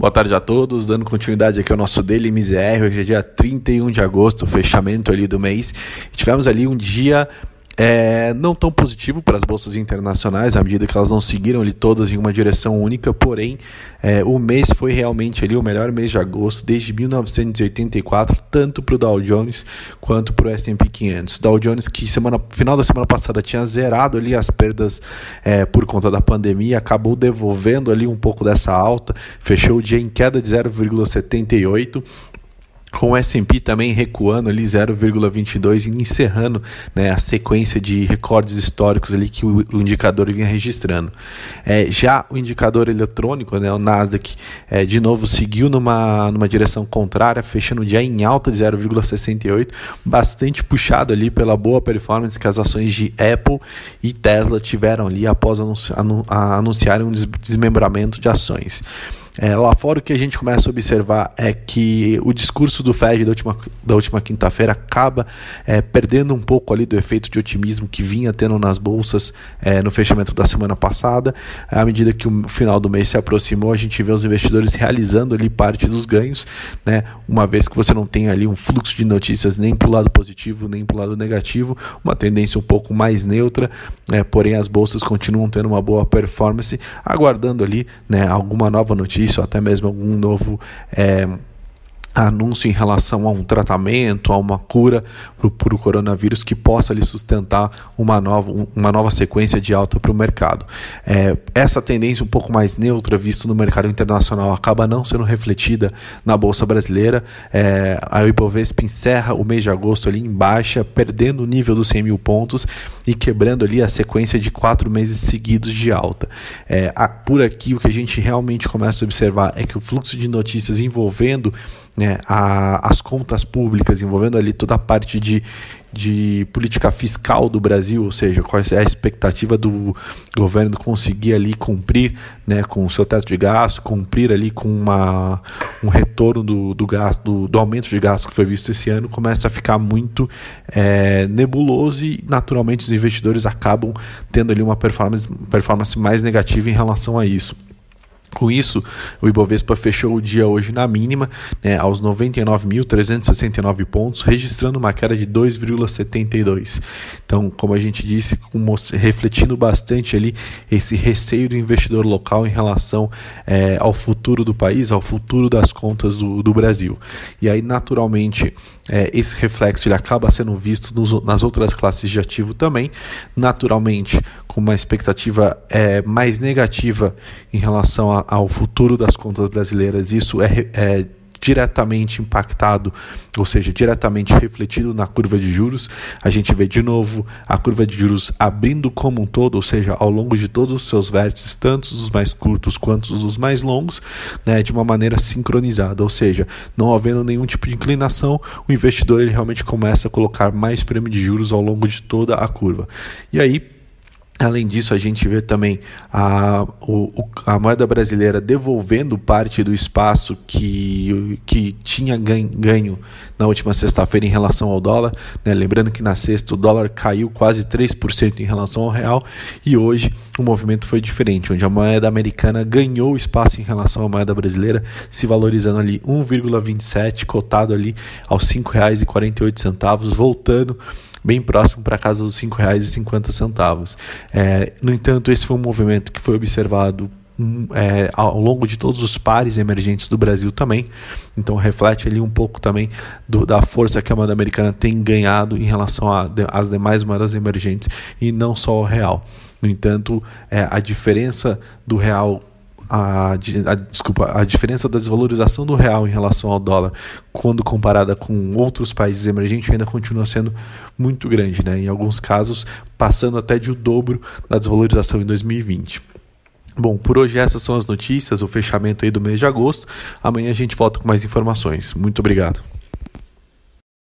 Boa tarde a todos, dando continuidade aqui ao nosso Daily MZR. Hoje é dia 31 de agosto, fechamento ali do mês. Tivemos ali um dia não tão positivo para as bolsas internacionais, à medida que elas não seguiram ali todas em uma direção única, porém o mês foi realmente ali o melhor mês de agosto desde 1984, tanto para o Dow Jones quanto para o S&P 500. Dow Jones, que final da semana passada tinha zerado ali as perdas por conta da pandemia, acabou devolvendo ali um pouco dessa alta, fechou o dia em queda de 0,78%, com o S&P também recuando ali 0,22% e encerrando, né, a sequência de recordes históricos ali que o indicador vinha registrando. Já o indicador eletrônico, né, o Nasdaq, de novo seguiu numa direção contrária, fechando o dia em alta de 0,68%, bastante puxado ali pela boa performance que as ações de Apple e Tesla tiveram ali após anunciarem um desmembramento de ações. Lá fora, o que a gente começa a observar é que o discurso do FED da última quinta-feira acaba perdendo um pouco ali do efeito de otimismo que vinha tendo nas bolsas no fechamento da semana passada. À medida que o final do mês se aproximou, a gente vê os investidores realizando ali parte dos ganhos, né? Uma vez que você não tem ali um fluxo de notícias nem para o lado positivo, nem para o lado negativo, uma tendência um pouco mais neutra, porém as bolsas continuam tendo uma boa performance, aguardando ali, né, alguma nova notícia, ou até mesmo algum novo anúncio em relação a um tratamento, a uma cura para o coronavírus que possa ali sustentar uma nova sequência de alta para o mercado. Essa tendência um pouco mais neutra, visto no mercado internacional, acaba não sendo refletida na Bolsa Brasileira. A Ibovespa encerra o mês de agosto ali em baixa, perdendo o nível dos 100 mil pontos e quebrando ali a sequência de 4 meses seguidos de alta. Por aqui, o que a gente realmente começa a observar é que o fluxo de notícias envolvendo as contas públicas, envolvendo ali toda a parte de política fiscal do Brasil, ou seja, qual é a expectativa do governo conseguir ali cumprir, né, com o seu teto de gasto, cumprir ali com um retorno do aumento de gasto que foi visto esse ano, começa a ficar muito nebuloso e naturalmente os investidores acabam tendo ali uma performance mais negativa em relação a isso. Com isso, o Ibovespa fechou o dia hoje na mínima, né, aos 99.369 pontos, registrando uma queda de 2,72%. Então, como a gente disse, refletindo bastante ali esse receio do investidor local em relação ao futuro do país, ao futuro das contas do Brasil. E aí, naturalmente, esse reflexo ele acaba sendo visto nas outras classes de ativo também, naturalmente, com uma expectativa mais negativa em relação ao futuro das contas brasileiras. Isso é diretamente impactado, ou seja, diretamente refletido na curva de juros. A gente vê de novo a curva de juros abrindo como um todo, ou seja, ao longo de todos os seus vértices, tanto os mais curtos quanto os mais longos, né, de uma maneira sincronizada, ou seja, não havendo nenhum tipo de inclinação, o investidor ele realmente começa a colocar mais prêmio de juros ao longo de toda a curva. E aí, além disso, a gente vê também a moeda brasileira devolvendo parte do espaço que tinha ganho na última sexta-feira em relação ao dólar, né? Lembrando que na sexta o dólar caiu quase 3% em relação ao real e hoje o movimento foi diferente, onde a moeda americana ganhou espaço em relação à moeda brasileira, se valorizando ali 1,27, cotado ali aos R$ 5,48, voltando bem próximo para a casa dos R$ 5,50. No entanto, esse foi um movimento que foi observado ao longo de todos os pares emergentes do Brasil também, então reflete ali um pouco também da força que a moeda americana tem ganhado em relação às demais moedas emergentes e não só ao real. No entanto, a diferença do real a diferença da desvalorização do real em relação ao dólar, quando comparada com outros países emergentes, ainda continua sendo muito grande, né? Em alguns casos, passando até de o dobro da desvalorização em 2020. Bom, por hoje essas são as notícias, o fechamento aí do mês de agosto. Amanhã a gente volta com mais informações. Muito obrigado.